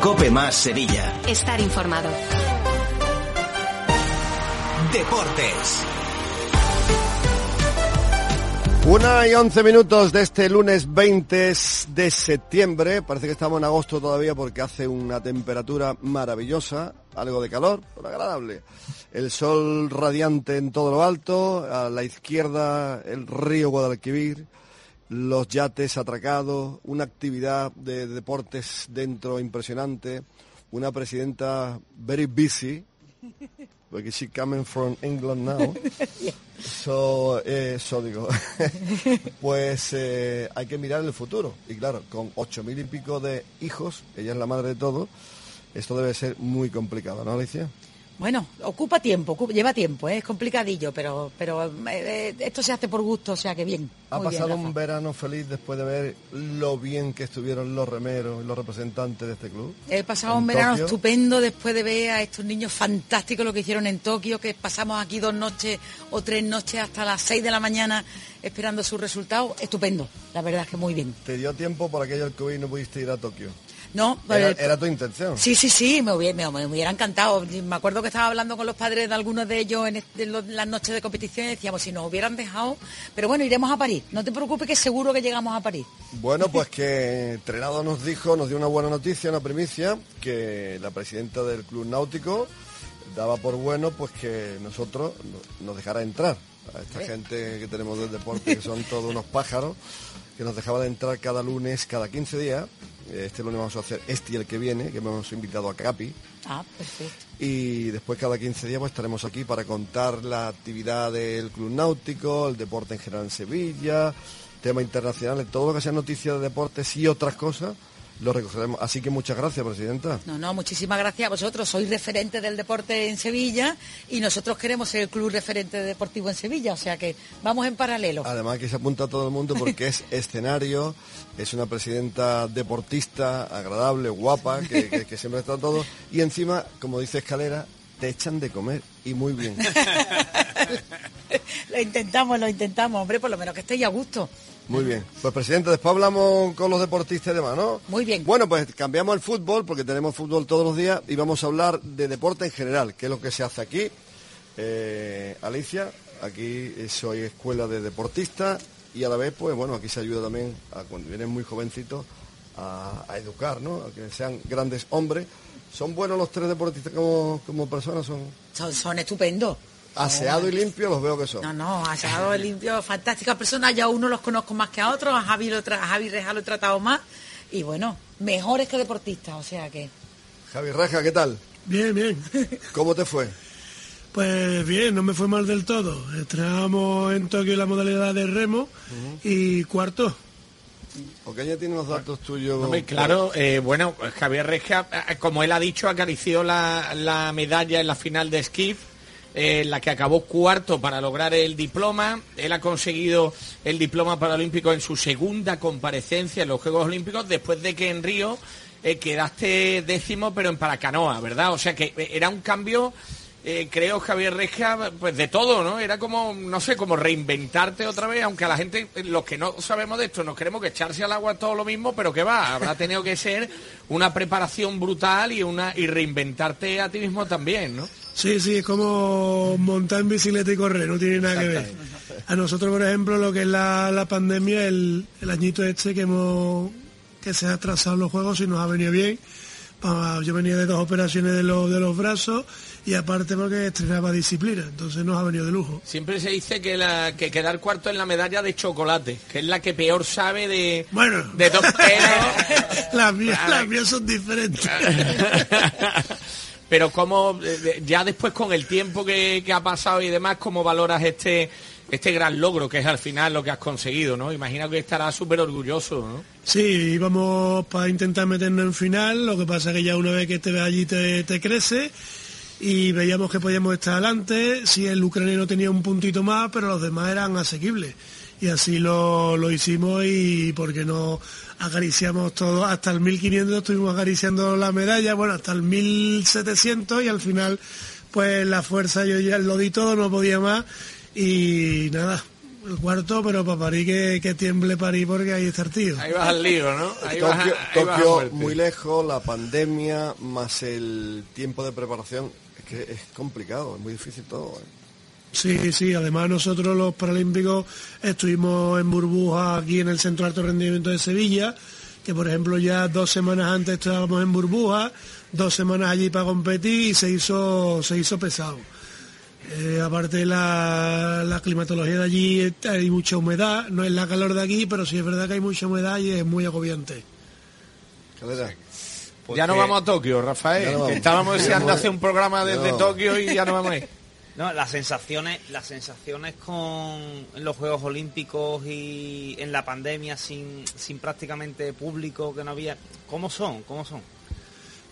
Cope Más Sevilla. Estar informado. Deportes. 1:11 de este lunes 20 de septiembre. Parece que estamos en agosto todavía porque hace una temperatura maravillosa, algo de calor, pero agradable. El sol radiante en todo lo alto, a la izquierda el río Guadalquivir, los yates atracados, una actividad de deportes dentro impresionante, una presidenta very busy. Porque she coming from England now, so digo, pues hay que mirar el futuro. Y claro, con 8,000 y pico de hijos, ella es la madre de todo, esto debe ser muy complicado, ¿no, Alicia? Bueno, ocupa tiempo, lleva tiempo, es complicadillo, pero esto se hace por gusto, o sea que bien. Ha pasado un verano feliz después de ver lo bien que estuvieron los remeros y los representantes de este club. He pasado un verano estupendo después de ver a estos niños fantásticos lo que hicieron en Tokio, que pasamos aquí 2 noches o 3 noches hasta las 6 de la mañana esperando sus resultados. Estupendo, la verdad es que muy bien. ¿Te dio tiempo por aquello del COVID y no pudiste ir a Tokio? No, ¿Era tu intención? Sí, me hubiera encantado. Me acuerdo que estaba hablando con los padres de algunos de ellos en las noches de competición y decíamos, si nos hubieran dejado... Pero bueno, iremos a París. No te preocupes que seguro que llegamos a París. Bueno, pues que Trenado nos dio una buena noticia, una primicia, que la presidenta del Club Náutico daba por bueno pues que nosotros nos dejara entrar. A esta gente que tenemos del deporte, que son todos unos pájaros, que nos dejaba de entrar cada lunes, cada 15 días... Este lunes vamos a hacer este y el que viene, que hemos invitado a Capi. Ah, perfecto. Y después cada 15 días pues, estaremos aquí para contar la actividad del Club Náutico, el deporte en general en Sevilla, temas internacionales, todo lo que sea noticias de deportes y otras cosas. Lo recogeremos. Así que muchas gracias, presidenta. No, muchísimas gracias a vosotros. Sois referente del deporte en Sevilla y nosotros queremos ser el club referente deportivo en Sevilla. O sea que vamos en paralelo. Además que se apunta a todo el mundo porque es escenario, es una presidenta deportista, agradable, guapa, que siempre está todo. Y encima, como dice Escalera, te echan de comer y muy bien. Lo intentamos, hombre, por lo menos que estéis a gusto. Muy bien, pues presidente, después hablamos con los deportistas y demás, ¿no? Muy bien. Bueno, pues cambiamos el fútbol, porque tenemos fútbol todos los días, y vamos a hablar de deporte en general, que es lo que se hace aquí. Alicia, aquí soy escuela de deportistas, y a la vez, pues bueno, aquí se ayuda también, cuando vienen muy jovencitos, a educar, ¿no? A que sean grandes hombres. ¿Son buenos los tres deportistas como personas? Son estupendos. Aseado y limpio los veo que son. No, aseado y limpio, fantásticas personas. Ya uno los conozco más que a otros. A Javi Reja lo he tratado más. Y bueno, mejores que deportistas, o sea que... Javi Reja, ¿qué tal? Bien. ¿Cómo te fue? Pues bien, no me fue mal del todo. Estrenamos en Tokio la modalidad de remo y cuarto. Porque ya tiene los datos tuyos. No, claro, bueno, Javier Reja, como él ha dicho, acarició la medalla en la final de esquí, la que acabó cuarto para lograr el diploma. Él ha conseguido el diploma paralímpico en su segunda comparecencia en los Juegos Olímpicos, después de que en Río quedaste 10º, pero en paracanoa, ¿verdad? O sea que era un cambio, creo, Javier Reja, pues de todo, ¿no? Era como, no sé, como reinventarte otra vez, aunque a la gente, los que no sabemos de esto, nos queremos que echarse al agua todo lo mismo, pero que va, habrá tenido que ser una preparación brutal y reinventarte a ti mismo también, ¿no? Sí, es como montar en bicicleta y correr, no tiene nada que ver. A nosotros, por ejemplo, lo que es la pandemia, el añito este que se ha atrasado los juegos y nos ha venido bien. Yo venía de 2 operaciones de los brazos y aparte porque estrenaba disciplina, entonces nos ha venido de lujo. Siempre se dice que quedar cuarto en la medalla de chocolate, que es la que peor sabe de... Bueno, de dos pelos. Las mías son diferentes. Pero cómo, ya después con el tiempo que ha pasado y demás, ¿cómo valoras este gran logro que es al final lo que has conseguido, ¿no? Imagino que estarás súper orgulloso, ¿no? Sí, íbamos para intentar meternos en final, lo que pasa que ya una vez que te ves allí te crece, y veíamos que podíamos estar adelante, sí, el ucraniano tenía un puntito más, pero los demás eran asequibles. Y así lo hicimos, y porque nos acariciamos todos, hasta el 1500 estuvimos acariciando la medalla, bueno, hasta el 1700, y al final, pues la fuerza, yo ya lo di todo, no podía más, y nada, el cuarto, pero para París que tiemble París, porque ahí está el tío. Ahí vas al lío, ¿no? Tokio muy lejos, la pandemia, más el tiempo de preparación, es que es complicado, es muy difícil todo, ¿eh? Sí, además nosotros los paralímpicos estuvimos en burbuja aquí en el Centro de Alto Rendimiento de Sevilla, que por ejemplo ya 2 semanas antes estábamos en burbuja, 2 semanas allí para competir, y se hizo pesado. Aparte la climatología de allí, hay mucha humedad, no es la calor de aquí, pero sí es verdad que hay mucha humedad y es muy agobiante. ¿Qué ya no vamos a Tokio, Rafael, no que estábamos deseando hacer un programa desde Tokio y ya no vamos a ir. No, las sensaciones con los Juegos Olímpicos y en la pandemia sin prácticamente público que no había, ¿cómo son?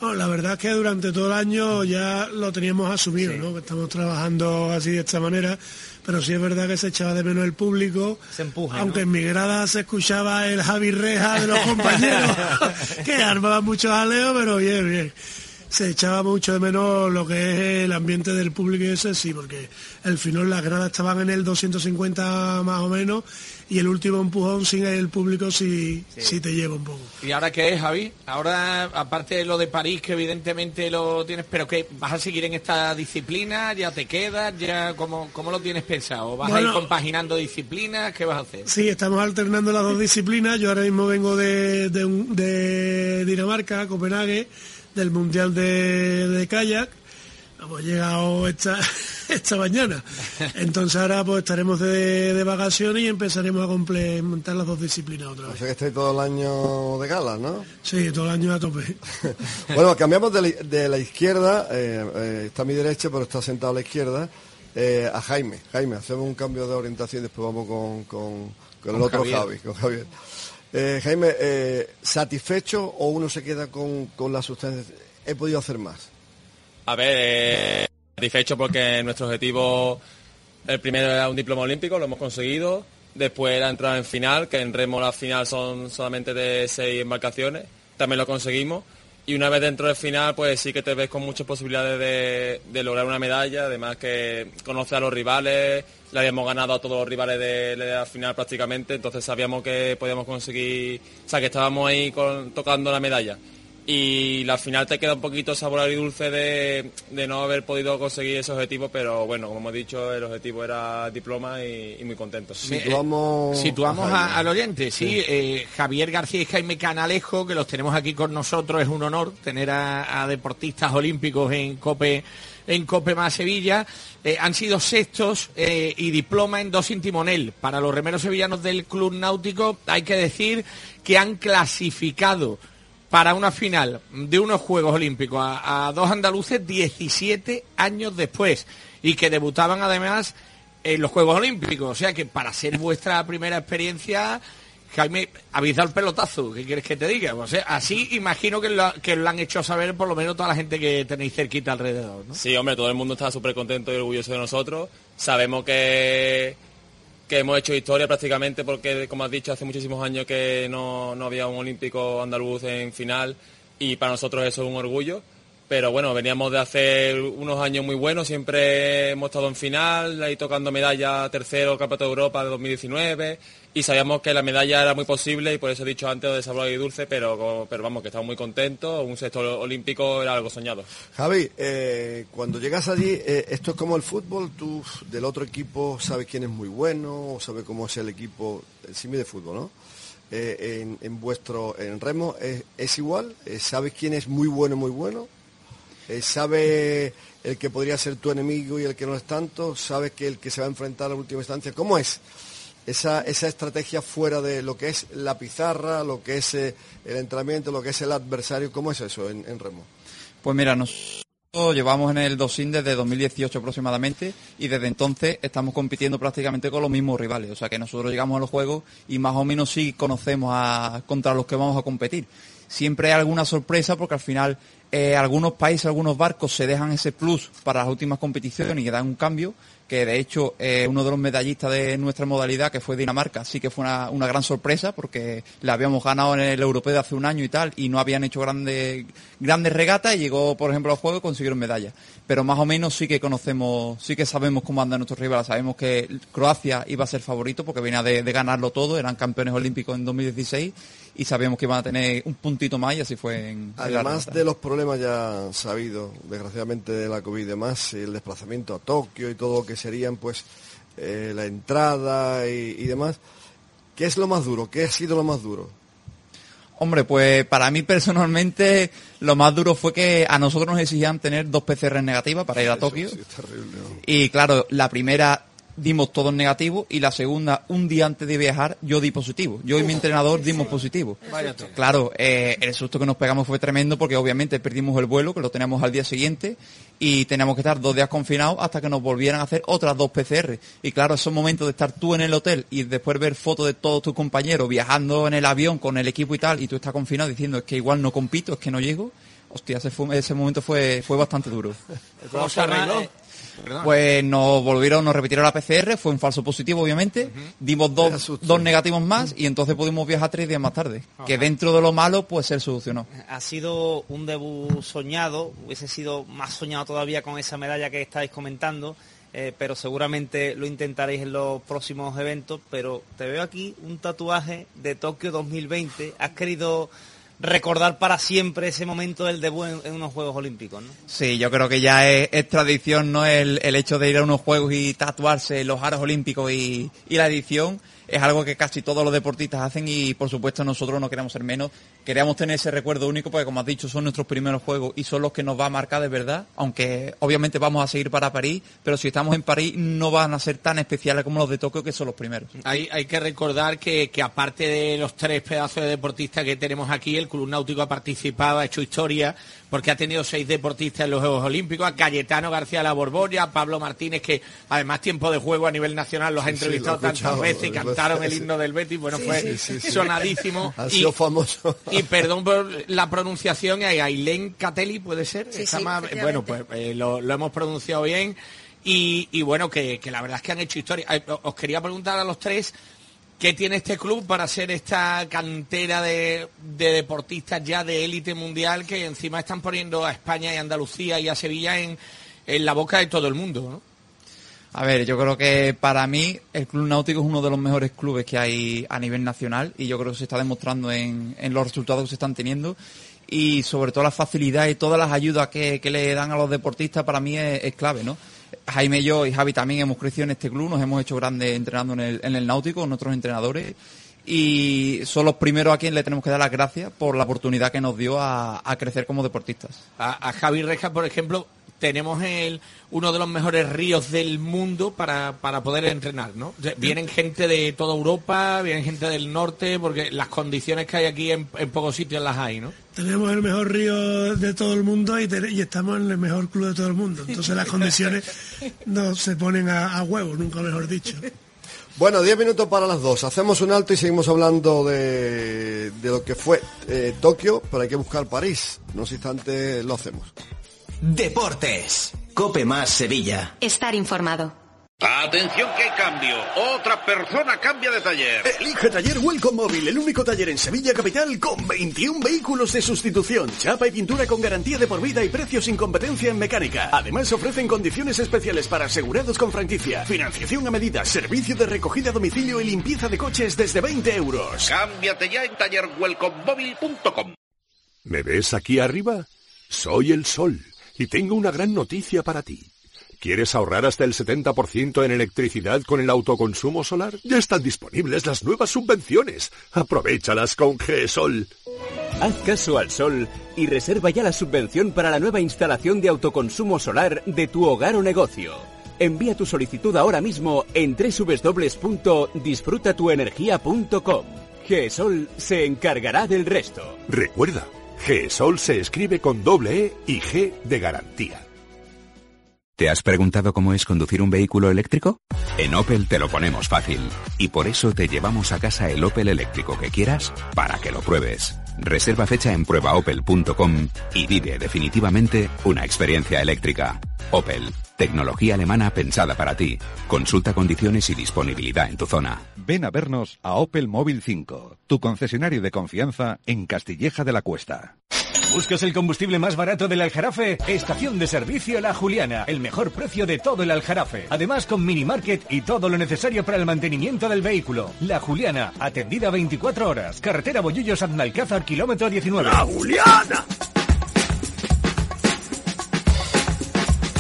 No, la verdad es que durante todo el año ya lo teníamos asumido, sí, ¿no? Que estamos trabajando así de esta manera, pero sí es verdad que se echaba de menos el público. Se empuja, aunque ¿no? En mi grada se escuchaba el Javier Reja de los compañeros, que armaba mucho jaleo, pero bien. Se echaba mucho de menos lo que es el ambiente del público y ese, sí, porque al final las gradas estaban en el 250 más o menos, y el último empujón sin el público sí te lleva un poco. ¿Y ahora qué es, Javi? Ahora, aparte de lo de París, que evidentemente lo tienes, pero ¿qué? ¿Vas a seguir en esta disciplina? ¿Ya te quedas? ¿Ya cómo lo tienes pensado? ¿Vas a ir compaginando disciplinas? ¿Qué vas a hacer? Sí, estamos alternando las dos disciplinas. Yo ahora mismo vengo de Dinamarca, Copenhague, del Mundial de Kayak. Hemos llegado esta mañana. Entonces ahora pues estaremos de vacaciones y empezaremos a complementar las dos disciplinas otra vez. O sea que estáis todo el año de gala, ¿no? Sí, todo el año a tope. Bueno, cambiamos de la izquierda, está a mi derecha, pero está sentado a la izquierda, a Jaime. Jaime, hacemos un cambio de orientación y después vamos con el otro Javier. Con Javier. Jaime, ¿satisfecho o uno se queda con las sustancias? ¿He podido hacer más? A ver, satisfecho porque nuestro objetivo, el primero era un diploma olímpico, lo hemos conseguido. Después era entrar en final, que en remo la final son solamente de 6 embarcaciones, también lo conseguimos. Y una vez dentro del final, pues sí que te ves con muchas posibilidades de lograr una medalla, además que conoces a los rivales, le habíamos ganado a todos los rivales de la final prácticamente, entonces sabíamos que podíamos conseguir, o sea, que estábamos ahí tocando la medalla. Y la final te queda un poquito sabor agridulce de no haber podido conseguir ese objetivo, pero bueno, como hemos dicho, el objetivo era diploma y muy contentos. Situamos al oyente, sí. Javier García y Jaime Canalejo, que los tenemos aquí con nosotros, es un honor tener a deportistas olímpicos en COPE más Sevilla. Han sido sextos y diploma en 2 sin timonel. Para los remeros sevillanos del Club Náutico hay que decir que han clasificado para una final de unos Juegos Olímpicos a 2 andaluces 17 años después, y que debutaban además en los Juegos Olímpicos. O sea que para ser vuestra primera experiencia, Jaime, habéis dado el pelotazo, ¿qué quieres que te diga? O sea, así imagino que lo han hecho saber por lo menos toda la gente que tenéis cerquita alrededor, ¿no? Sí, hombre, todo el mundo está súper contento y orgulloso de nosotros. Sabemos que hemos hecho historia prácticamente porque, como has dicho, hace muchísimos años que no había un olímpico andaluz en final, y para nosotros eso es un orgullo. Pero bueno, veníamos de hacer unos años muy buenos, siempre hemos estado en final, ahí tocando medalla, tercero, Campeonato de Europa de 2019, y sabíamos que la medalla era muy posible, y por eso he dicho antes de sabor y dulce, pero vamos, que estamos muy contentos, un sexto olímpico era algo soñado. Javi, cuando llegas allí, esto es como el fútbol, tú del otro equipo sabes quién es muy bueno, sabes cómo es el equipo, simi de fútbol, ¿no? En vuestro, en remo, ¿es igual? ¿Sabes quién es muy bueno? ¿Sabe el que podría ser tu enemigo y el que no es tanto? ¿Sabes que el que se va a enfrentar a la última instancia? ¿Cómo es esa estrategia fuera de lo que es la pizarra, lo que es el entrenamiento, lo que es el adversario? ¿Cómo es eso en remo? Pues mira, nos llevamos en el Dosin desde 2018 aproximadamente, y desde entonces estamos compitiendo prácticamente con los mismos rivales. O sea que nosotros llegamos a los juegos y más o menos sí conocemos contra los que vamos a competir. Siempre hay alguna sorpresa porque al final algunos países, algunos barcos se dejan ese plus para las últimas competiciones y dan un cambio, que de hecho uno de los medallistas de nuestra modalidad, que fue Dinamarca, sí que fue una gran sorpresa porque la habíamos ganado en el europeo de hace un año y tal, y no habían hecho grandes regatas, y llegó por ejemplo al juego y consiguieron medallas. Pero más o menos sí que conocemos, sí que sabemos cómo andan nuestros rivales. Sabemos que Croacia iba a ser favorito porque venía de ganarlo todo, eran campeones olímpicos en 2016 y sabíamos que iban a tener un puntito más, y así fue. Además de los problemas ya sabidos, desgraciadamente, de la COVID y demás, el desplazamiento a Tokio y todo lo que serían pues la entrada y demás. ¿Qué es lo más duro? ¿Qué ha sido lo más duro? Hombre, pues para mí personalmente lo más duro fue que a nosotros nos exigían tener 2 PCR negativas para ir a Tokio. Sí, terrible, ¿no? Y claro, la primera dimos todos negativos y la segunda, un día antes de viajar, yo di positivo. Yo y mi entrenador dimos positivo. Claro, el susto que nos pegamos fue tremendo porque obviamente perdimos el vuelo, que lo teníamos al día siguiente, y teníamos que estar 2 días confinados hasta que nos volvieran a hacer otras 2 PCR. Y claro, esos momentos de estar tú en el hotel y después ver fotos de todos tus compañeros viajando en el avión con el equipo y tal, y tú estás confinado diciendo, es que igual no compito, es que no llego. Hostia, ese momento fue bastante duro. ¿Cómo se arregló? Pues nos repitieron la PCR, fue un falso positivo obviamente, dimos 2 negativos más y entonces pudimos viajar 3 días más tarde, que dentro de lo malo pues se solucionó. Ha sido un debut soñado, hubiese sido más soñado todavía con esa medalla que estáis comentando, pero seguramente lo intentaréis en los próximos eventos, pero te veo aquí un tatuaje de Tokio 2020, has querido recordar para siempre ese momento del debut en unos Juegos Olímpicos, ¿no? Sí, yo creo que ya es tradición, ¿no? El hecho de ir a unos Juegos y tatuarse los aros olímpicos y la edición es algo que casi todos los deportistas hacen, y por supuesto nosotros no queremos ser menos, queríamos tener ese recuerdo único porque, como has dicho, son nuestros primeros Juegos y son los que nos va a marcar de verdad, aunque obviamente vamos a seguir para París, pero si estamos en París no van a ser tan especiales como los de Tokio, que son los primeros. Hay que recordar que aparte de los 3 pedazos de deportistas que tenemos aquí, el Club Náutico ha participado, ha hecho historia, porque ha tenido 6 deportistas en los Juegos Olímpicos, a Cayetano García la Borbolla, a Pablo Martínez, que además tiempo de juego a nivel nacional los ha entrevistado tantas veces, y cantaron el himno del Betis, bueno, fue sonadísimo. Ha sido famoso. Y perdón por la pronunciación, Ailén Catelli, ¿puede ser? Bueno, pues lo hemos pronunciado bien, y bueno, que la verdad es que han hecho historia. Os quería preguntar a los 3... ¿qué tiene este club para ser esta cantera de deportistas ya de élite mundial, que encima están poniendo a España y Andalucía y a Sevilla en la boca de todo el mundo, ¿no? A ver, yo creo que para mí el Club Náutico es uno de los mejores clubes que hay a nivel nacional, y yo creo que se está demostrando en los resultados que se están teniendo, y sobre todo la facilidad y todas las ayudas que le dan a los deportistas para mí es clave, ¿no? Jaime y yo, y Javi también, hemos crecido en este club, nos hemos hecho grandes entrenando en el Náutico, con nuestros entrenadores, y son los primeros a quien le tenemos que dar las gracias por la oportunidad que nos dio a crecer como deportistas. A Javier Reja, por ejemplo, tenemos uno de los mejores ríos del mundo para poder entrenar, ¿no? Vienen gente de toda Europa, vienen gente del norte, porque las condiciones que hay aquí en pocos sitios las hay, ¿no? Tenemos el mejor río de todo el mundo y estamos en el mejor club de todo el mundo. Entonces las condiciones no se ponen a huevo, nunca mejor dicho. Bueno, 10 minutos para las 2. Hacemos un alto y seguimos hablando de lo que fue Tokio, pero hay que buscar París. En unos instantes lo hacemos. Deportes. Cope Más Sevilla. Estar informado. Atención, que hay cambio. Otra persona cambia de taller. Elige Taller Welcome Mobile, el único taller en Sevilla capital con 21 vehículos de sustitución, chapa y pintura con garantía de por vida y precios sin competencia en mecánica. Además ofrecen condiciones especiales para asegurados con franquicia, financiación a medida, servicio de recogida a domicilio y limpieza de coches desde 20 euros. Cámbiate ya en tallerwelcomemobile.com. ¿Me ves aquí arriba? Soy el sol y tengo una gran noticia para ti. ¿Quieres ahorrar hasta el 70% en electricidad con el autoconsumo solar? Ya están disponibles las nuevas subvenciones. Aprovéchalas con GESOL. Haz caso al sol y reserva ya la subvención para la nueva instalación de autoconsumo solar de tu hogar o negocio. Envía tu solicitud ahora mismo en www.disfrutatuenergia.com. GESOL se encargará del resto. Recuerda, GESOL se escribe con doble E y G de garantía. ¿Te has preguntado cómo es conducir un vehículo eléctrico? En Opel te lo ponemos fácil. Y por eso te llevamos a casa el Opel eléctrico que quieras para que lo pruebes. Reserva fecha en pruebaopel.com y vive definitivamente una experiencia eléctrica. Opel, tecnología alemana pensada para ti. Consulta condiciones y disponibilidad en tu zona. Ven a vernos a Opel Móvil 5, tu concesionario de confianza en Castilleja de la Cuesta. ¿Buscas el combustible más barato del Aljarafe? Estación de servicio La Juliana. El mejor precio de todo el Aljarafe. Además con mini market y todo lo necesario para el mantenimiento del vehículo. La Juliana. Atendida 24 horas. Carretera Bollullos-Aznalcázar, kilómetro 19. ¡La Juliana!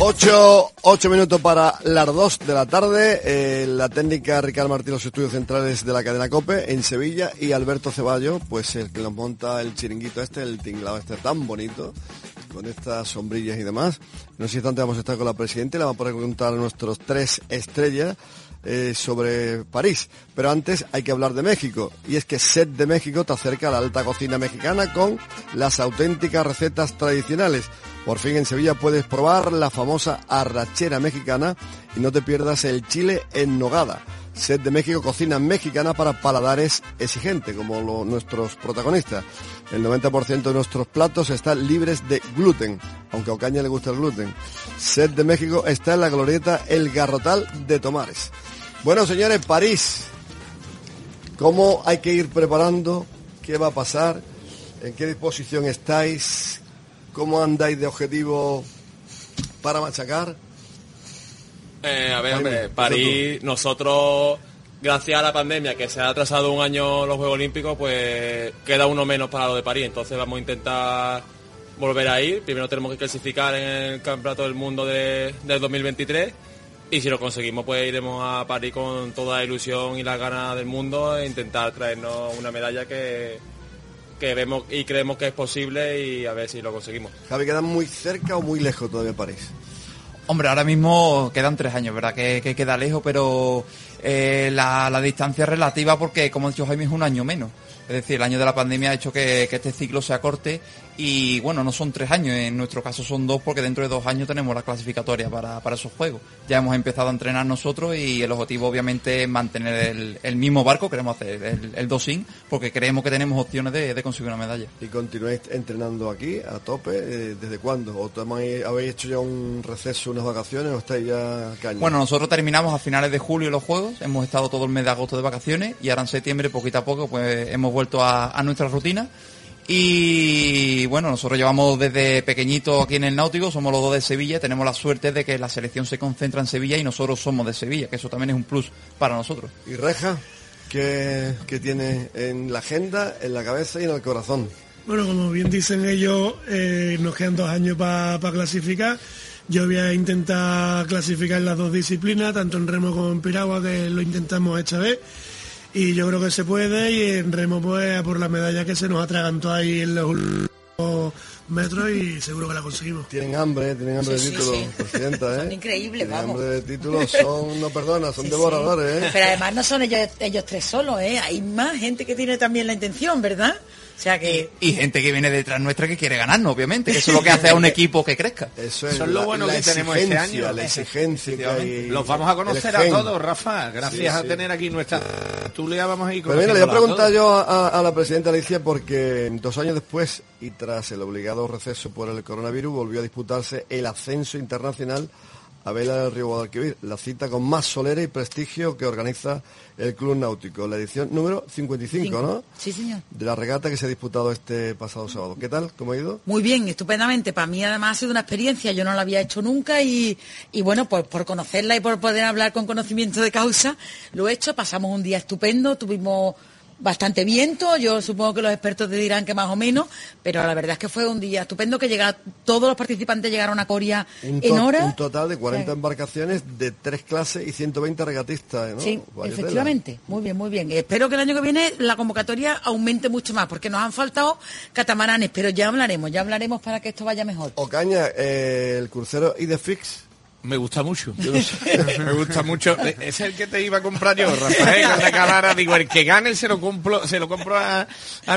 8 minutos para las 2 de la tarde. La técnica Ricardo Martí, los estudios centrales de la cadena COPE en Sevilla, y Alberto Ceballos, pues el que nos monta el chiringuito este, el tinglado este tan bonito, con estas sombrillas y demás. En unos instantes vamos a estar con la presidenta y le vamos a preguntar a nuestros 3 estrellas sobre París. Pero antes hay que hablar de México, y es que Set de México te acerca a la alta cocina mexicana con las auténticas recetas tradicionales. Por fin en Sevilla puedes probar la famosa arrachera mexicana y no te pierdas el chile en nogada. Set de México, cocina mexicana para paladares exigentes, como nuestros protagonistas. El 90% de nuestros platos están libres de gluten, aunque a Ocaña le gusta el gluten. Set de México está en la glorieta El Garrotal de Tomares. Bueno, señores, París. ¿Cómo hay que ir preparando? ¿Qué va a pasar? ¿En qué disposición estáis? ¿Cómo andáis de objetivo para machacar? A ver, hombre, París, nosotros, gracias a la pandemia, que se ha atrasado un año los Juegos Olímpicos, pues queda uno menos para lo de París. Entonces vamos a intentar volver a ir. Primero tenemos que clasificar en el Campeonato del Mundo del 2023. Y si lo conseguimos, pues iremos a París con toda la ilusión y las ganas del mundo e intentar traernos una medalla que vemos y creemos que es posible, y a ver si lo conseguimos. Javi, ¿quedan muy cerca o muy lejos todavía París? Hombre, ahora mismo quedan 3 años, ¿verdad? Que queda lejos, pero la distancia es relativa porque, como ha dicho Jaime, es un año menos. Es decir, el año de la pandemia ha hecho que este ciclo se acorte y, bueno, no son 3 años. En nuestro caso son 2, porque dentro de 2 años tenemos la clasificatoria para esos juegos. Ya hemos empezado a entrenar nosotros y el objetivo, obviamente, es mantener el mismo barco. Queremos hacer el dosín porque creemos que tenemos opciones de conseguir una medalla. ¿Y continuáis entrenando aquí a tope? ¿Desde cuándo? ¿O habéis hecho ya un receso, unas vacaciones, o estáis ya caña? Bueno, nosotros terminamos a finales de julio los juegos. Hemos estado todo el mes de agosto de vacaciones y ahora en septiembre, poquito a poco, pues hemos vuelto a nuestra rutina. Y bueno, nosotros llevamos desde pequeñitos aquí en el Náutico, somos los 2 de Sevilla, tenemos la suerte de que la selección se concentra en Sevilla y nosotros somos de Sevilla, que eso también es un plus para nosotros. ¿Y Reja, qué tiene en la agenda, en la cabeza y en el corazón? Bueno, como bien dicen ellos, nos quedan 2 años para clasificar. Yo voy a intentar clasificar en las 2 disciplinas, tanto en remo como en piragua, que lo intentamos esta vez. Y yo creo que se puede, y en remo pues a por la medalla que se nos atragantó ahí en los últimos metros, y seguro que la conseguimos. Tienen hambre de título, sí. Presidenta, Son increíbles, tienen, vamos. Hambre de título, son devoradores. Pero además no son ellos 3 solos, hay más gente que tiene también la intención, ¿verdad? O sea que... Y gente que viene detrás nuestra que quiere ganarnos, obviamente, que eso es lo que hace a un equipo que crezca. Eso es lo bueno que tenemos este año. La exigencia que hay. Los vamos a conocer a todos, Rafa. Gracias a tener aquí nuestra... Tú le vamos a ir con... Pero mira, le voy a preguntar yo a la presidenta Alicia, porque 2 años después y tras el obligado receso por el coronavirus, volvió a disputarse el ascenso internacional a vela del río Guadalquivir, la cita con más solera y prestigio que organiza el Club Náutico, la edición número 55, ¿no? Sí, señor. De la regata que se ha disputado este pasado sábado. ¿Qué tal? ¿Cómo ha ido? Muy bien, estupendamente. Para mí, además, ha sido una experiencia. Yo no la había hecho nunca y bueno, pues por conocerla y por poder hablar con conocimiento de causa, lo he hecho. Pasamos un día estupendo, tuvimos... bastante viento, yo supongo que los expertos te dirán que más o menos, pero la verdad es que fue un día estupendo, que todos los participantes llegaron a Coria en hora. Un total de 40 embarcaciones de 3 clases y 120 regatistas, ¿no? Sí, Valladela. Efectivamente, muy bien, muy bien. Espero que el año que viene la convocatoria aumente mucho más, porque nos han faltado catamaranes, pero ya hablaremos para que esto vaya mejor. Ocaña, el crucero Idefix Me gusta mucho. Me gusta mucho. Es el que te iba a comprar yo, Rafael. Cuando acabara, digo, el que gane se lo compro a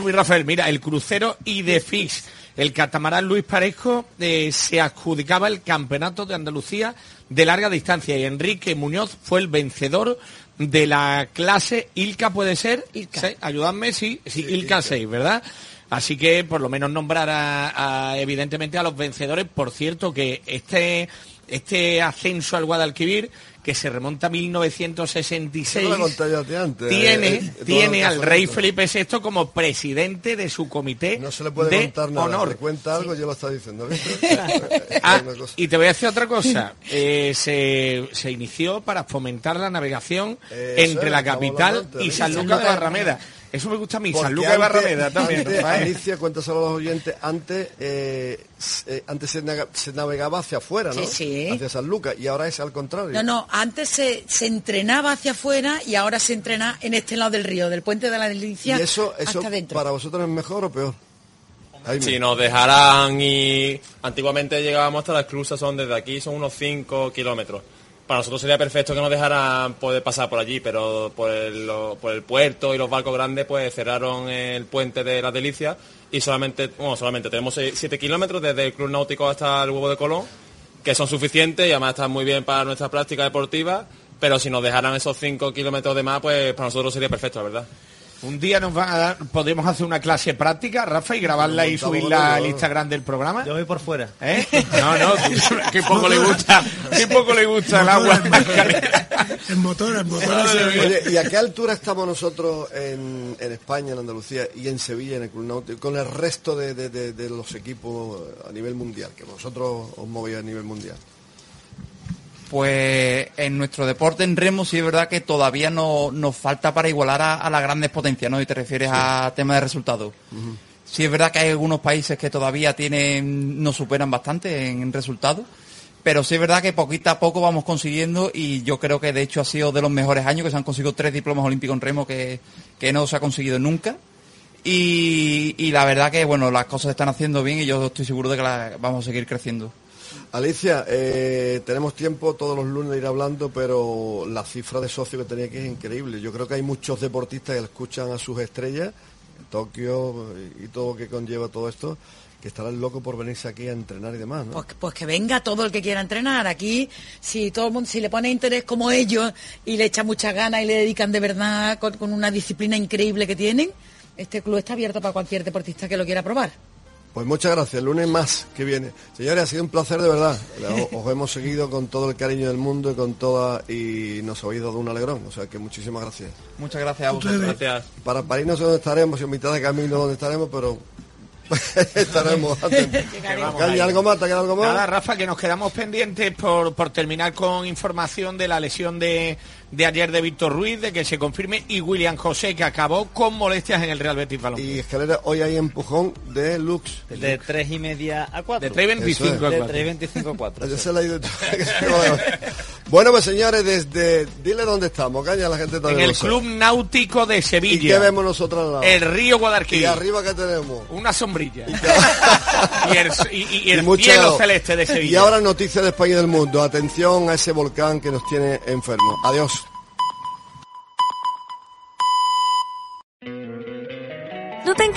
mi Rafael. Mira, el crucero Idefix, el catamarán Luis Parejo, se adjudicaba el campeonato de Andalucía de larga distancia y Enrique Muñoz fue el vencedor de la clase Ilka, ¿puede ser? Ilka. ¿Sí? Ayudadme, sí, Ilka 6, ¿verdad? Así que por lo menos nombrar evidentemente a los vencedores. Por cierto, que este ascenso al Guadalquivir, que se remonta a 1966, tiene al rey Felipe VI como presidente de su comité de honor. No se le puede contar nada, te cuenta algo, yo lo estaba diciendo. Y te voy a decir otra cosa, se inició para fomentar la navegación entre la capital y Sanlúcar de Barrameda. Eso me gusta a mí, Sanlúcar de Barrameda también. Alicia, cuéntaselo a los oyentes, antes se navegaba hacia afuera, ¿no? Sí, sí. Hacia Sanlúcar, y ahora es al contrario. No, antes se entrenaba hacia afuera y ahora se entrena en este lado del río, del puente de la Delicia. ¿Y eso hasta dentro? ¿Para vosotros es mejor o peor? Ahí si nos dejaran y... Antiguamente llegábamos hasta las cruzas, desde aquí son unos 5 kilómetros. Para nosotros sería perfecto que nos dejaran poder pasar por allí, pero por el puerto y los barcos grandes pues cerraron el puente de las Delicias y solamente tenemos 7 kilómetros desde el Club Náutico hasta el Huevo de Colón, que son suficientes y además están muy bien para nuestra práctica deportiva, pero si nos dejaran esos 5 kilómetros de más, pues para nosotros sería perfecto, la verdad. Un día podemos hacer una clase práctica, Rafa, y grabarla y subirla al Instagram del programa. Yo voy por fuera. ¿Eh? No, qué poco le gusta el agua. El motor. Oye, ¿y a qué altura estamos nosotros en España, en Andalucía y en Sevilla, en el Club Náutico, con el resto de los equipos a nivel mundial, que vosotros os movéis a nivel mundial? Pues en nuestro deporte en remo sí es verdad que todavía nos falta para igualar a las grandes potencias, ¿no? Y te refieres a temas de resultados. Uh-huh. Sí es verdad que hay algunos países que todavía nos superan bastante en resultados, pero sí es verdad que poquito a poco vamos consiguiendo y yo creo que de hecho ha sido de los mejores años, que se han conseguido 3 diplomas olímpicos en remo que no se ha conseguido nunca. Y la verdad que, bueno, las cosas se están haciendo bien y yo estoy seguro de que vamos a seguir creciendo. Alicia, tenemos tiempo todos los lunes de ir hablando, pero la cifra de socios que tenía aquí es increíble. Yo creo que hay muchos deportistas que escuchan a sus estrellas, Tokio y todo lo que conlleva todo esto, que estarán locos por venirse aquí a entrenar y demás, ¿no? Pues que venga todo el que quiera entrenar. Aquí, si todo el mundo, si le pone interés como ellos y le echan muchas ganas y le dedican de verdad con una disciplina increíble que tienen, este club está abierto para cualquier deportista que lo quiera probar. Pues muchas gracias, el lunes más que viene. Señores, ha sido un placer de verdad. Os hemos seguido con todo el cariño del mundo y nos habéis dado un alegrón. O sea que muchísimas gracias. Muchas gracias a vosotros. Gracias. Para París no sé dónde estaremos, en mitad de camino donde estaremos, pero estaremos antes. ¿Hay algo más? Nada, Rafa, que nos quedamos pendientes por terminar con información de la lesión de ayer de Víctor Ruiz, de que se confirme, y William José, que acabó con molestias en el Real Betis Balompié. Y escalera, hoy hay empujón de Lux. De 3:30 a 4. De 3:25 a 4. Bueno, pues señores, dile dónde estamos, caña, la gente también. En el Club Náutico de Sevilla. ¿Y qué vemos nosotros al lado? El río Guadalquivir. ¿Y arriba qué tenemos? Una sombrilla. Y el cielo celeste de Sevilla. Y ahora noticias de España y del mundo. Atención a ese volcán que nos tiene enfermos. Adiós. ¿No te